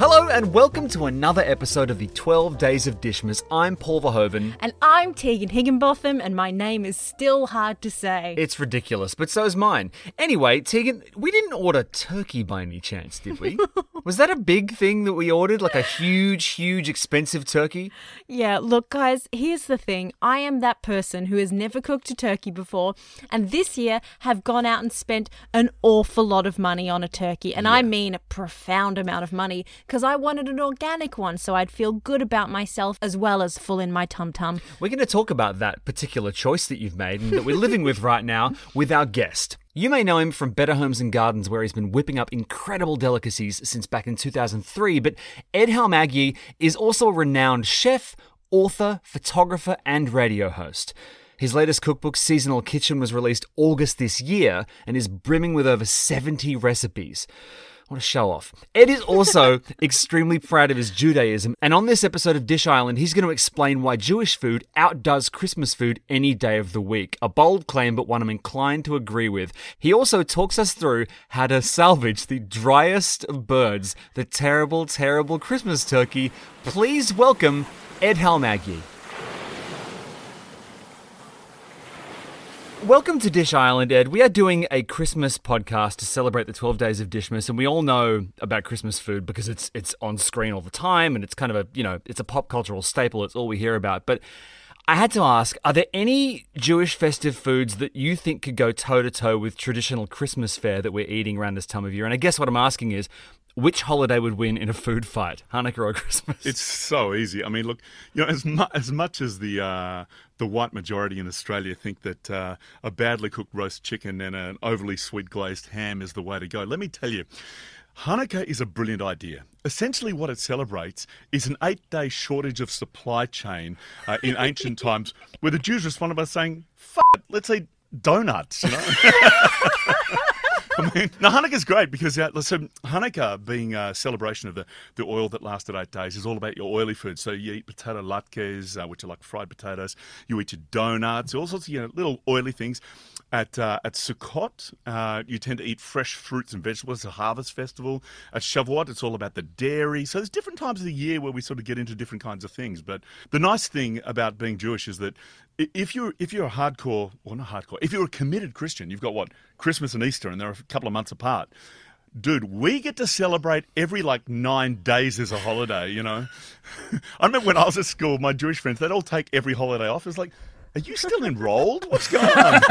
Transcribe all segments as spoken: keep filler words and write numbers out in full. Hello and welcome to another episode of the twelve Days of Dishmas. I'm Paul Verhoeven. And I'm Tegan Higginbotham, and my name is still hard to say. It's ridiculous, but so is mine. Anyway, Tegan, we didn't order turkey by any chance, did we? Was that a big thing that we ordered? Like a huge, huge, expensive turkey? Yeah, look guys, here's the thing. I am that person who has never cooked a turkey before, and this year have gone out and spent an awful lot of money on a turkey. And yeah. I mean a profound amount of money. Because I wanted an organic one so I'd feel good about myself as well as full in my tum-tum. We're going to talk about that particular choice that you've made and that we're living with right now with our guest. You may know him from Better Homes and Gardens, where he's been whipping up incredible delicacies since back in two thousand three. But Ed Halmagyi is also a renowned chef, author, photographer and radio host. His latest cookbook, Seasonal Kitchen, was released August this year and is brimming with over seventy recipes. What a show-off. Ed is also extremely proud of his Judaism, and on this episode of Dish Island, he's going to explain why Jewish food outdoes Christmas food any day of the week. A bold claim, but one I'm inclined to agree with. He also talks us through how to salvage the driest of birds, the terrible, terrible Christmas turkey. Please welcome Ed Halmagyi. Welcome to Dish Island, Ed. We are doing a Christmas podcast to celebrate the twelve Days of Dishmas, and we all know about Christmas food because it's it's on screen all the time, and it's kind of a, you know, it's a pop cultural staple. It's all we hear about. But I had to ask, are there any Jewish festive foods that you think could go toe-to-toe with traditional Christmas fare that we're eating around this time of year? And I guess what I'm asking is, which holiday would win in a food fight, Hanukkah or Christmas? It's so easy. I mean, look, you know, as, mu- as much as the uh, the white majority in Australia think that uh, a badly cooked roast chicken and an overly sweet glazed ham is the way to go, let me tell you, Hanukkah is a brilliant idea. Essentially what it celebrates is an eight-day shortage of supply chain uh, in ancient times, where the Jews responded by saying, "F*** it, let's eat donuts," you know? I mean, now Hanukkah's great because uh, so Hanukkah, being a celebration of the, the oil that lasted eight days, is all about your oily food. So you eat potato latkes, uh, which are like fried potatoes. You eat your donuts, all sorts of, you know, little oily things. At uh, at Sukkot, uh, you tend to eat fresh fruits and vegetables. It's a harvest festival. At Shavuot, it's all about the dairy. So there's different times of the year where we sort of get into different kinds of things. But the nice thing about being Jewish is that if you're if you're a hardcore, or not hardcore, if you're a committed Christian, you've got what, Christmas and Easter, and they're a couple of months apart. Dude, we get to celebrate every, like, nine days as a holiday, you know. I remember when I was at school, my Jewish friends, they'd all take every holiday off. It's like, are you still enrolled? What's going on?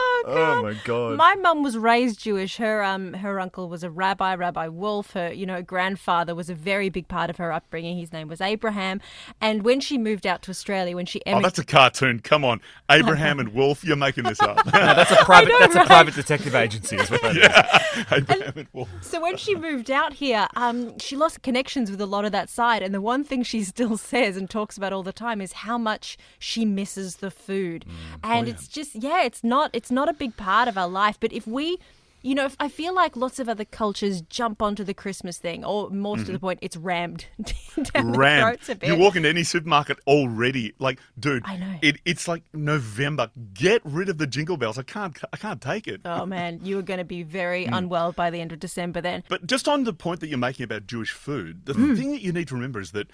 Oh, God. Oh, my God. My mum was raised Jewish. Her um, her uncle was a rabbi, Rabbi Wolf. Her, you know, grandfather was a very big part of her upbringing. His name was Abraham. And when she moved out to Australia, when she... Em- oh, that's a cartoon. Come on. Abraham and Wolf, you're making this up. No, that's a private know, that's right? a private detective agency is what that yeah. is. Abraham and, and Wolf. So when she moved out here, um, she lost connections with a lot of that side. And the one thing she still says and talks about all the time is how much she... She misses the food. Mm. And oh, yeah. it's just, yeah, it's not, it's not a big part of our life. But if we, you know, if I feel like lots of other cultures jump onto the Christmas thing, or more mm. to the point, it's rammed down rammed. their throats a bit. You walk into any supermarket already, like, dude, I know. It, it's like November. Get rid of the jingle bells. I can't, I can't take it. Oh man, you are going to be very mm. unwell by the end of December then. But just on the point that you're making about Jewish food, the mm. thing that you need to remember is that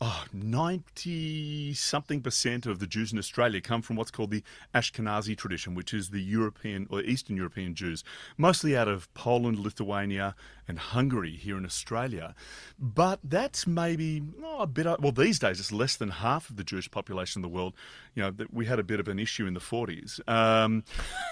oh, ninety something percent of the Jews in Australia come from what's called the Ashkenazi tradition, which is the European or Eastern European Jews, mostly out of Poland, Lithuania and Hungary here in Australia. But that's maybe oh, a bit, well, these days it's less than half of the Jewish population in the world. You know, we had a bit of an issue in the forties. Um,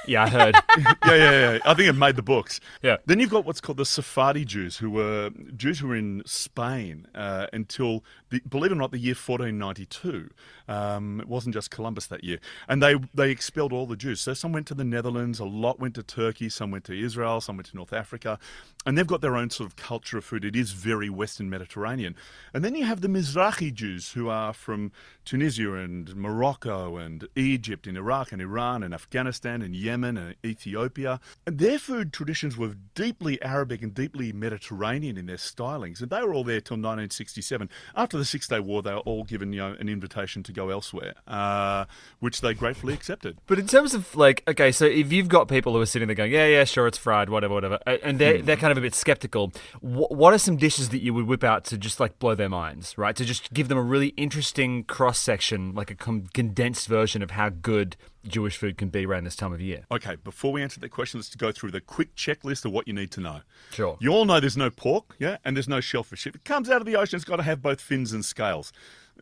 yeah, I heard. yeah, yeah, yeah. I think it made the books. Yeah. Then you've got what's called the Sephardi Jews, who were Jews who were in Spain uh, until, the, believe it or not, the year fourteen ninety-two. Um, it wasn't just Columbus that year. And they, they expelled all the Jews. So some went to the Netherlands, a lot went to Turkey, some went to Israel, some went to North Africa. And they've got their own sort of culture of food. It is very Western Mediterranean. And then you have the Mizrahi Jews, who are from Tunisia and Morocco and Egypt and Iraq and Iran and Afghanistan and Yemen and Ethiopia. And their food traditions were deeply Arabic and deeply Mediterranean in their stylings. And they were all there till nineteen sixty-seven. After the Six-Day War, they were all given, you know, an invitation to go elsewhere, uh, which they gratefully accepted. But in terms of like, okay, so if you've got people who are sitting there going, yeah, yeah, sure, it's fried, whatever, whatever, and they're, they're kind of a bit skeptical, what are some dishes that you would whip out to just like blow their minds, right? To just give them a really interesting cross-section, like a condensed version of how good Jewish food can be around this time of year. Okay, before we answer that question, let's go through the quick checklist of what you need to know. Sure. You all know there's no pork, yeah, and there's no shellfish. If it comes out of the ocean, it's got to have both fins and scales.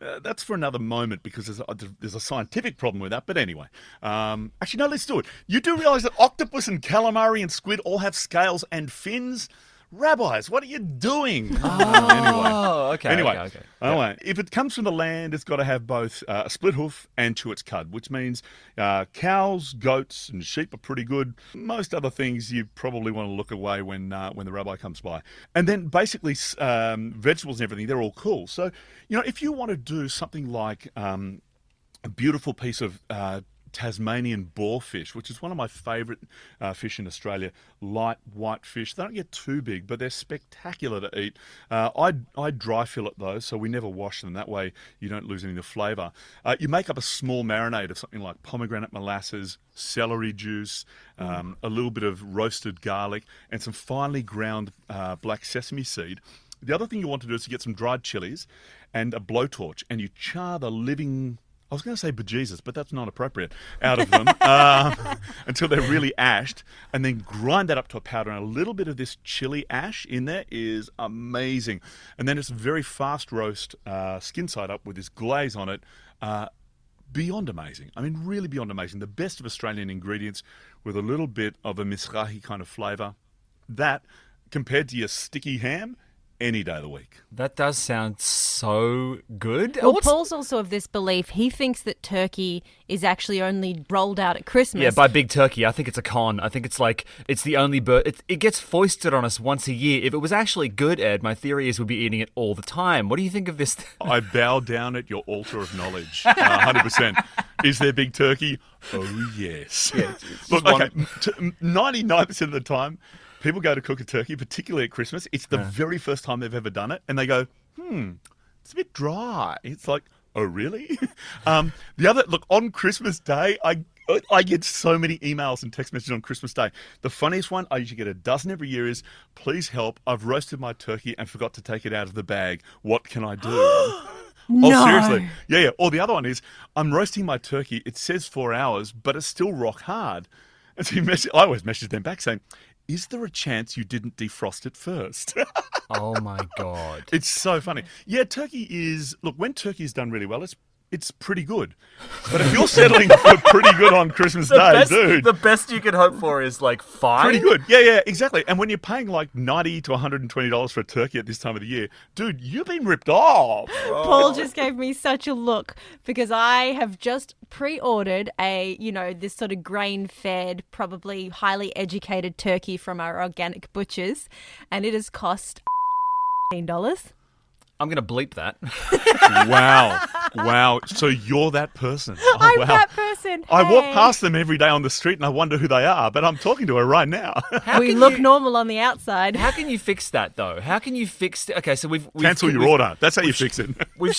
Uh, that's for another moment because there's a, there's a scientific problem with that. But anyway, um, actually, no, let's do it. You do realize that octopus and calamari and squid all have scales and fins? Rabbis, what are you doing? Oh, anyway, okay. Anyway, okay, okay. Anyway, yeah. If it comes from the land, it's got to have both uh, a split hoof and Chewits cud, which means uh, cows, goats, and sheep are pretty good. Most other things you probably want to look away when uh, when the rabbi comes by. And then basically um, vegetables and everything, they're all cool. So, you know, if you want to do something like um, a beautiful piece of uh Tasmanian boarfish, which is one of my favourite uh, fish in Australia. Light white fish. They don't get too big, but they're spectacular to eat. Uh, I I dry fillet those, so we never wash them. That way you don't lose any of the flavour. Uh, you make up a small marinade of something like pomegranate molasses, celery juice, um, mm. a little bit of roasted garlic, and some finely ground uh, black sesame seed. The other thing you want to do is to get some dried chilies and a blowtorch, and you char the living... I was going to say bejesus, but that's not appropriate, out of them uh, until they're really ashed, and then grind that up to a powder. And a little bit of this chili ash in there is amazing. And then it's a very fast roast, uh, skin side up with this glaze on it. Uh, beyond amazing. I mean, really beyond amazing. The best of Australian ingredients with a little bit of a Mizrahi kind of flavour. That, compared to your sticky ham, any day of the week. That does sound so good. Well, What's... Paul's also of this belief. He thinks that turkey is actually only rolled out at Christmas. Yeah, by Big Turkey. I think it's a con. I think it's like, it's the only bird. It, it gets foisted on us once a year. If it was actually good, Ed, my theory is we'd be eating it all the time. What do you think of this? I bow down at your altar of knowledge. Uh, one hundred percent. Is there Big Turkey? Oh, yes. Yeah, it's, it's Look, okay, ninety-nine percent of the time, people go to cook a turkey, particularly at Christmas. It's the yeah. very first time they've ever done it. And they go, hmm, it's a bit dry. It's like, oh, really? um, the other, look, on Christmas Day, I I get so many emails and text messages on Christmas Day. The funniest one, I usually get a dozen every year, is, please help, I've roasted my turkey and forgot to take it out of the bag. What can I do? No. Oh, seriously. Yeah, yeah. Or the other one is, I'm roasting my turkey. It says four hours, but it's still rock hard. And so you mess- I always message them back saying, is there a chance you didn't defrost it first? Oh, my God. It's so funny. Yeah, turkey is... Look, when turkey is done really well, it's it's pretty good. But if you're settling for pretty good on Christmas the Day, best, dude... The best you can hope for is, like, fine? Pretty good. Yeah, yeah, exactly. And when you're paying, like, ninety dollars to one hundred twenty dollars for a turkey at this time of the year, dude, you've been ripped off. Oh. Paul just gave me such a look because I have just... pre-ordered a, you know, this sort of grain-fed, probably highly educated turkey from our organic butchers, and it has cost fifteen dollars. I'm going to bleep that. Wow. Wow. So you're that person. Oh, I'm wow. that person. Hey. I walk past them every day on the street and I wonder who they are, but I'm talking to her right now. How we look you... normal on the outside. How can you fix that, though? How can you fix... Th- okay, so we've... we've Cancel your we've, order. That's how you fix it. We've...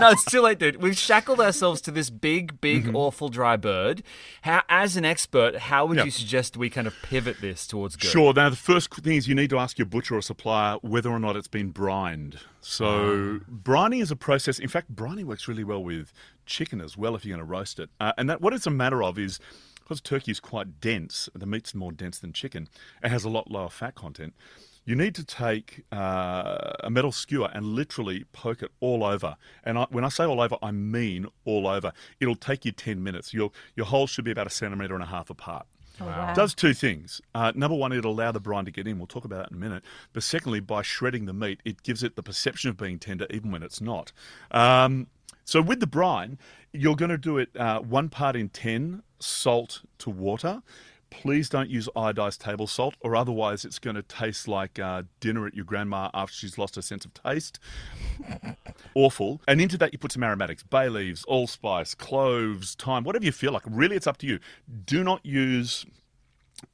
No, it's too late, dude. We've shackled ourselves to this big, big, mm-hmm. awful dry bird. How, as an expert, how would yep. you suggest we kind of pivot this towards good? Sure. Now, the first thing is you need to ask your butcher or supplier whether or not it's been brined. So oh. brining is a process. In fact, brining works really well with chicken as well if you're going to roast it. Uh, and that what it's a matter of is, because turkey is quite dense, the meat's more dense than chicken, it has a lot lower fat content. You need to take uh, a metal skewer and literally poke it all over. And I, when I say all over, I mean all over. It'll take you ten minutes. Your your holes should be about a centimetre and a half apart. Oh, wow. It does two things. Uh, number one, it'll allow the brine to get in. We'll talk about that in a minute. But secondly, by shredding the meat, it gives it the perception of being tender even when it's not. Um, so with the brine, you're going to do it uh, one part in ten, salt to water. Please don't use iodized table salt, or otherwise it's going to taste like uh, dinner at your grandma after she's lost her sense of taste. Awful. And into that you put some aromatics, bay leaves, allspice, cloves, thyme, whatever you feel like. Really, it's up to you. Do not use...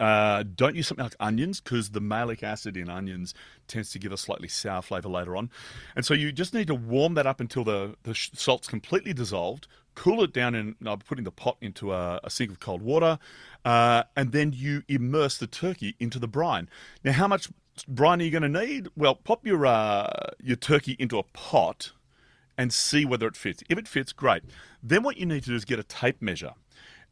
Uh, don't use something like onions, because the malic acid in onions tends to give a slightly sour flavour later on. And so you just need to warm that up until the, the salt's completely dissolved, cool it down, and I'll be putting the pot into a, a sink of cold water, uh, and then you immerse the turkey into the brine. Now, how much brine are you going to need? Well, pop your uh, your turkey into a pot and see whether it fits. If it fits, great. Then what you need to do is get a tape measure.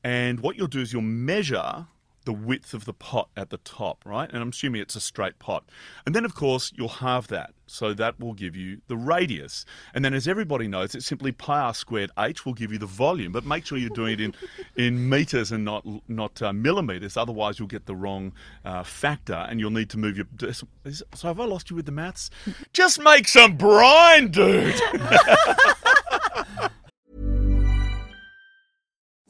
And what you'll do is you'll measure the width of the pot at the top, right? And I'm assuming it's a straight pot. And then, of course, you'll halve that. So that will give you the radius. And then, as everybody knows, it's simply pi r squared h will give you the volume. But make sure you're doing it in, in metres and not not uh, millimetres. Otherwise, you'll get the wrong uh, factor and you'll need to move your... Is, so have I lost you with the maths? Just make some brine, dude!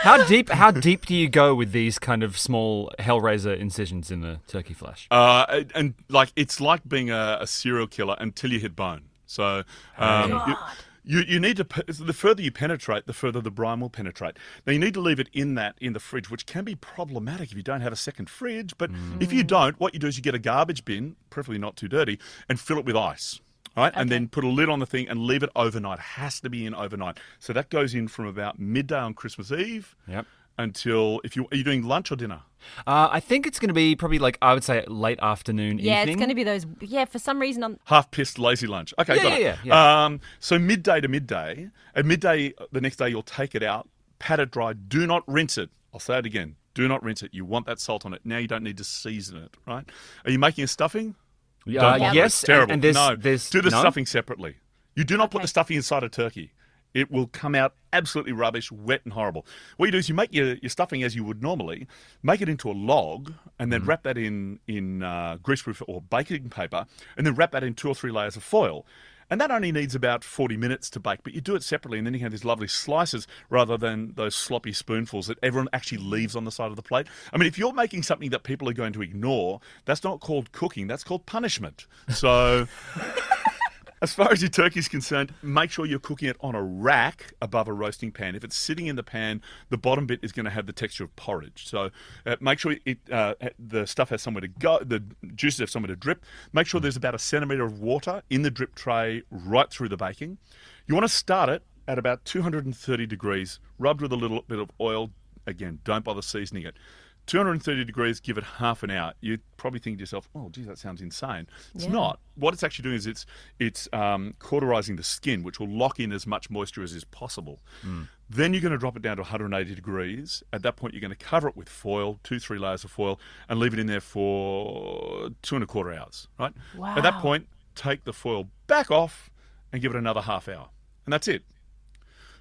How deep? How deep do you go with these kind of small Hellraiser incisions in the turkey flesh? Uh, and, and like it's like being a, a serial killer until you hit bone. So um, oh you, you you need to the further you penetrate, the further the brine will penetrate. Now you need to leave it in that in the fridge, which can be problematic if you don't have a second fridge. But mm. if you don't, what you do is you get a garbage bin, preferably not too dirty, and fill it with ice. Right, okay. And then put a lid on the thing and leave it overnight. It has to be in overnight. So that goes in from about midday on Christmas Eve yep. until if you are you doing lunch or dinner? Uh, I think it's going to be probably like I would say late afternoon. Yeah, evening. It's going to be those. Yeah, for some reason I'm half pissed, lazy lunch. Okay, yeah, got yeah, it. Yeah, yeah. Um, so midday to midday. At midday the next day you'll take it out, pat it dry. Do not rinse it. I'll say it again. Do not rinse it. You want that salt on it. Now you don't need to season it. Right? Are you making a stuffing? Uh, yeah, yes, it's terrible. And, and there's, no, there's, do the no? stuffing separately. You do not okay. put the stuffing inside a turkey. It will come out absolutely rubbish, wet and horrible. What you do is you make your, your stuffing as you would normally, make it into a log, and then mm. wrap that in, in uh, greaseproof or baking paper, and then wrap that in two or three layers of foil. And that only needs about forty minutes to bake, but you do it separately, and then you have these lovely slices rather than those sloppy spoonfuls that everyone actually leaves on the side of the plate. I mean, if you're making something that people are going to ignore, that's not called cooking, that's called punishment. So... As far as your turkey is concerned, make sure you're cooking it on a rack above a roasting pan. If it's sitting in the pan, the bottom bit is going to have the texture of porridge. So uh, make sure it, uh, the stuff has somewhere to go, the juices have somewhere to drip. Make sure there's about a centimetre of water in the drip tray right through the baking. You want to start it at about two hundred thirty degrees, rubbed with a little bit of oil. Again, don't bother seasoning it. two hundred thirty degrees, give it half an hour. You're probably thinking to yourself, oh, geez, that sounds insane. It's yeah. not. What it's actually doing is it's it's um, cauterizing the skin, which will lock in as much moisture as is possible. Mm. Then you're going to drop it down to one hundred eighty degrees. At that point, you're going to cover it with foil, two, three layers of foil, and leave it in there for two and a quarter hours, right? Wow. At that point, take the foil back off and give it another half hour. And that's it.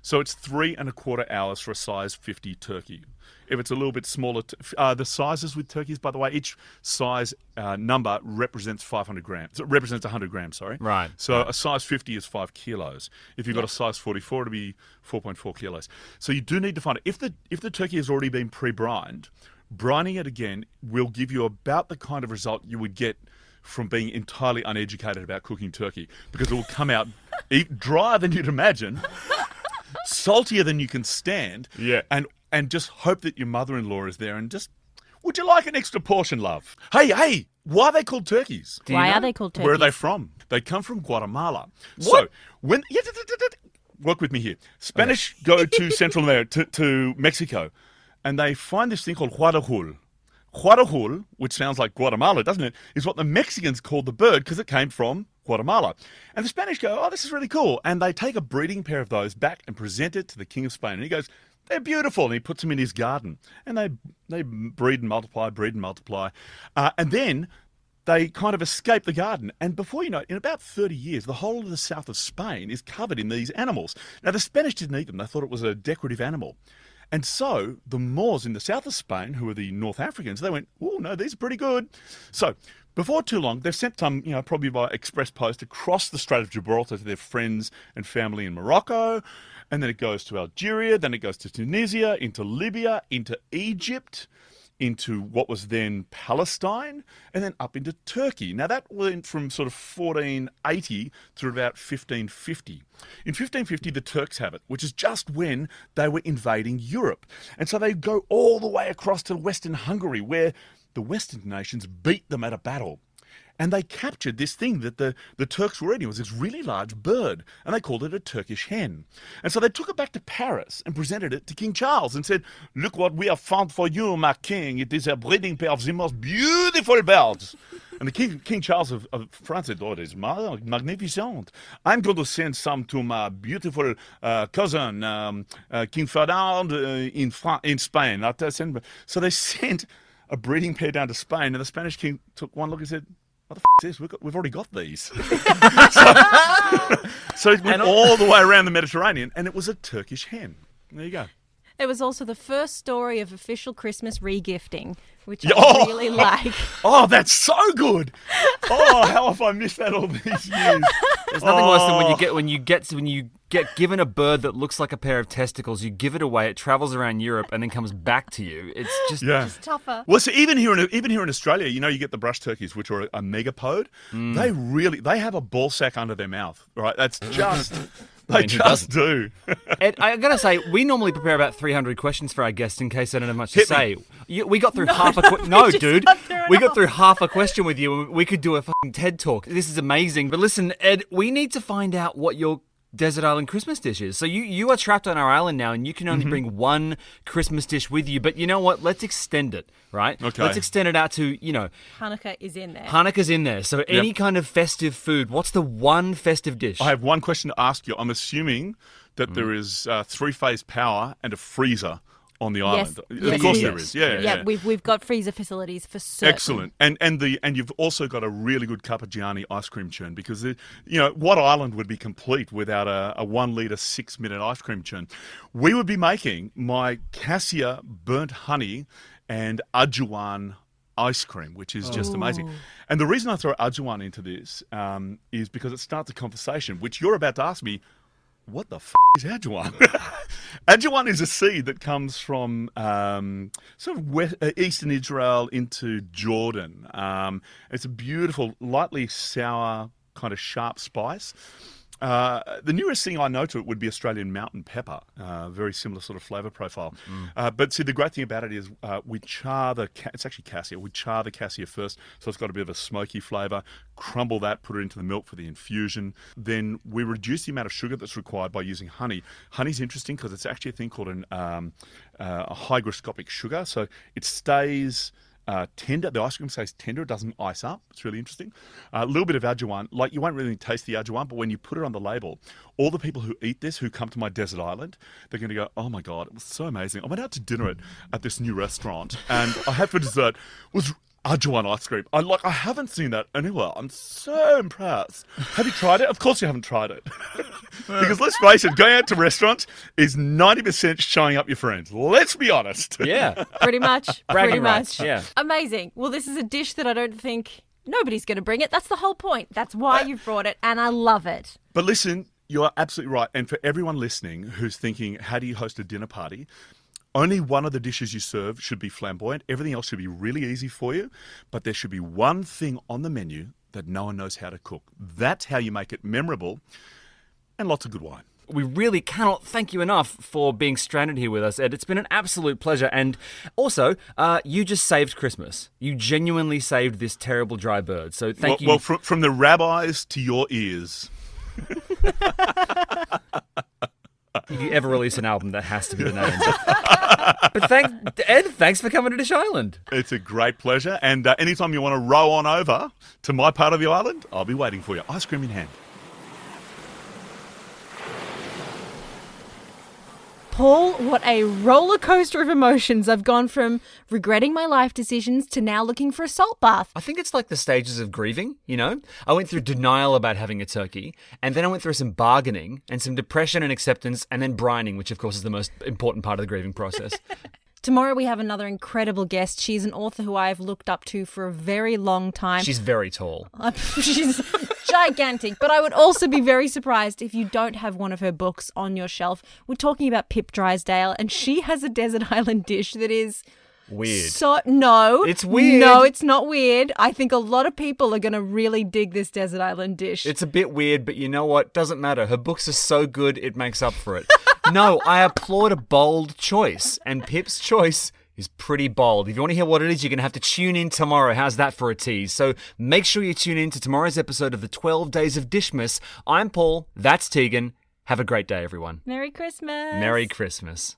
So it's three and a quarter hours for a size fifty turkey. If it's a little bit smaller, t- uh, the sizes with turkeys, by the way, each size uh, number represents five hundred grams. It represents one hundred grams, sorry. Right. So right. a size fifty is five kilos. If you've got yep. a size forty-four, it'll be four point four kilos. So you do need to find it. If the, if the turkey has already been pre-brined, brining it again will give you about the kind of result you would get from being entirely uneducated about cooking turkey, because it will come out eat drier than you'd imagine, saltier than you can stand, yeah. and and just hope that your mother-in-law is there and just, would you like an extra portion, love? Hey, hey, why are they called turkeys? Why know? Are they called turkeys? Where are they from? They come from Guatemala. What? So when yeah, d- d- d- d- work with me here. Spanish okay. go to Central America, to, to Mexico, and they find this thing called huarajul. Huarajul, which sounds like Guatemala, doesn't it, is what the Mexicans called the bird because it came from Guatemala. And the Spanish go, oh, this is really cool. And they take a breeding pair of those back and present it to the King of Spain. And he goes, they're beautiful. And he puts them in his garden. And they they breed and multiply, breed and multiply. Uh, and then they kind of escape the garden. And before you know it, in about thirty years, the whole of the south of Spain is covered in these animals. Now, the Spanish didn't eat them. They thought it was a decorative animal. And so the Moors in the south of Spain, who are the North Africans, they went, oh, no, these are pretty good. So before too long, they've sent some, you know, probably by express post across the Strait of Gibraltar to their friends and family in Morocco. And then it goes to Algeria. Then it goes to Tunisia, into Libya, into Egypt, into what was then Palestine, and then up into Turkey. Now, that went from sort of fourteen eighty to about fifteen fifty. In fifteen fifty, the Turks have it, which is just when they were invading Europe. And so they go all the way across to Western Hungary, where the Western nations beat them at a battle. And they captured this thing that the, the Turks were eating. It was this really large bird, and they called it a Turkish hen. And so they took it back to Paris and presented it to King Charles and said, look what we have found for you, my king. It is a breeding pair of the most beautiful birds. And the King King Charles of, of France said, oh, it is magnificent. I'm going to send some to my beautiful uh, cousin, um, uh, King Ferdinand uh, in, Fran- in Spain. So they sent a breeding pair down to Spain, and the Spanish king took one look and said, what the f*** is this? We've, got, we've already got these. so, so it went all the way around the Mediterranean, and it was a Turkish hen. There you go. It was also the first story of official Christmas regifting, which I oh, really like. Oh, that's so good! Oh, how have I missed that all these years? There's nothing oh. worse than when you get when you get when you get given a bird that looks like a pair of testicles. You give it away. It travels around Europe and then comes back to you. It's just, yeah. just tougher. Well, so even here in even here in Australia, you know, you get the brush turkeys, which are a megapode. Mm. They really they have a ball sack under their mouth. Right? That's just. They I mean, just do. Ed, I got to say, we normally prepare about three hundred questions for our guests in case they don't have much Hit to say. You, we got through no, half a question. No, qu- no dude. We got through half a question with you. And we could do a fucking TED Talk. This is amazing. But listen, Ed, we need to find out what your desert island Christmas dish is. So you, you are trapped on our island now, and you can only mm-hmm. bring one Christmas dish with you. But you know what? Let's extend it, right? Okay. Let's extend it out to, you know... Hanukkah is in there. Hanukkah's in there. So yep. any kind of festive food. What's the one festive dish? I have one question to ask you. I'm assuming that mm. there is uh, three-phase power and a freezer on the island. Yes. Of yes. course yes. there is. Yeah, yeah, yeah. yeah. We've, we've got freezer facilities for certain. Excellent. And and the and you've also got a really good Carpigiani ice cream churn, because, it, you know, what island would be complete without a, a one-litre, six-minute ice cream churn? We would be making my Cassia burnt honey and ajwain ice cream, which is just Ooh. amazing. And the reason I throw ajwain into this um, is because it starts a conversation, which you're about to ask me, what the f*** is ajwain? Ajwain is a seed that comes from um, sort of west, uh, eastern Israel into Jordan. Um, it's a beautiful, lightly sour, kind of sharp spice. Uh, the nearest thing I know to it would be Australian Mountain Pepper, uh, very similar sort of flavour profile. Mm. Uh, but see, the great thing about it is uh, we char the, ca- it's actually cassia, we char the cassia first, so it's got a bit of a smoky flavour, crumble that, put it into the milk for the infusion. Then we reduce the amount of sugar that's required by using honey. Honey's interesting because it's actually a thing called an, um, uh, a hygroscopic sugar, so it stays... Uh, tender, the ice cream stays tender, it doesn't ice up. It's really interesting. A uh, little bit of ajwain, like you won't really taste the ajwain, but when you put it on the label, all the people who eat this, who come to my desert island, they're going to go, oh my God, it was so amazing. I went out to dinner at, at this new restaurant, and I had for dessert, was ajwain ice cream. I like. I haven't seen that anywhere. I'm so impressed. Have you tried it? Of course you haven't tried it. Because let's face it, going out to restaurants is ninety percent showing up your friends. Let's be honest. Yeah. Pretty much. Pretty much. Yeah. Amazing. Well, this is a dish that I don't think nobody's going to bring it. That's the whole point. That's why you've brought it, and I love it. But listen, you're absolutely right. And for everyone listening who's thinking, how do you host a dinner party? Only one of the dishes you serve should be flamboyant. Everything else should be really easy for you. But there should be one thing on the menu that no one knows how to cook. That's how you make it memorable. And lots of good wine. We really cannot thank you enough for being stranded here with us, Ed. It's been an absolute pleasure. And also, uh, you just saved Christmas. You genuinely saved this terrible dry bird. So thank well, you. Well, from, from the rabbis to your ears. If you ever release an album, that has to be the name. But thanks, Ed, thanks for coming to Dish Island. It's a great pleasure. And uh, anytime you want to row on over to my part of the island, I'll be waiting for you, ice cream in hand. Paul, what a roller coaster of emotions. I've gone from regretting my life decisions to now looking for a salt bath. I think it's like the stages of grieving, you know? I went through denial about having a turkey, and then I went through some bargaining and some depression and acceptance, and then brining, which of course is the most important part of the grieving process. Tomorrow we have another incredible guest. She's an author who I've looked up to for a very long time. She's very tall. She's gigantic. But I would also be very surprised if you don't have one of her books on your shelf. We're talking about Pip Drysdale, and she has a desert island dish that is... weird. So no. It's weird. No, it's not weird. I think a lot of people are going to really dig this desert island dish. It's a bit weird, but you know what? Doesn't matter. Her books are so good, it makes up for it. No, I applaud a bold choice, and Pip's choice is pretty bold. If you want to hear what it is, you're going to have to tune in tomorrow. How's that for a tease? So make sure you tune in to tomorrow's episode of the twelve Days of Dishmas. I'm Paul. That's Tegan. Have a great day, everyone. Merry Christmas. Merry Christmas.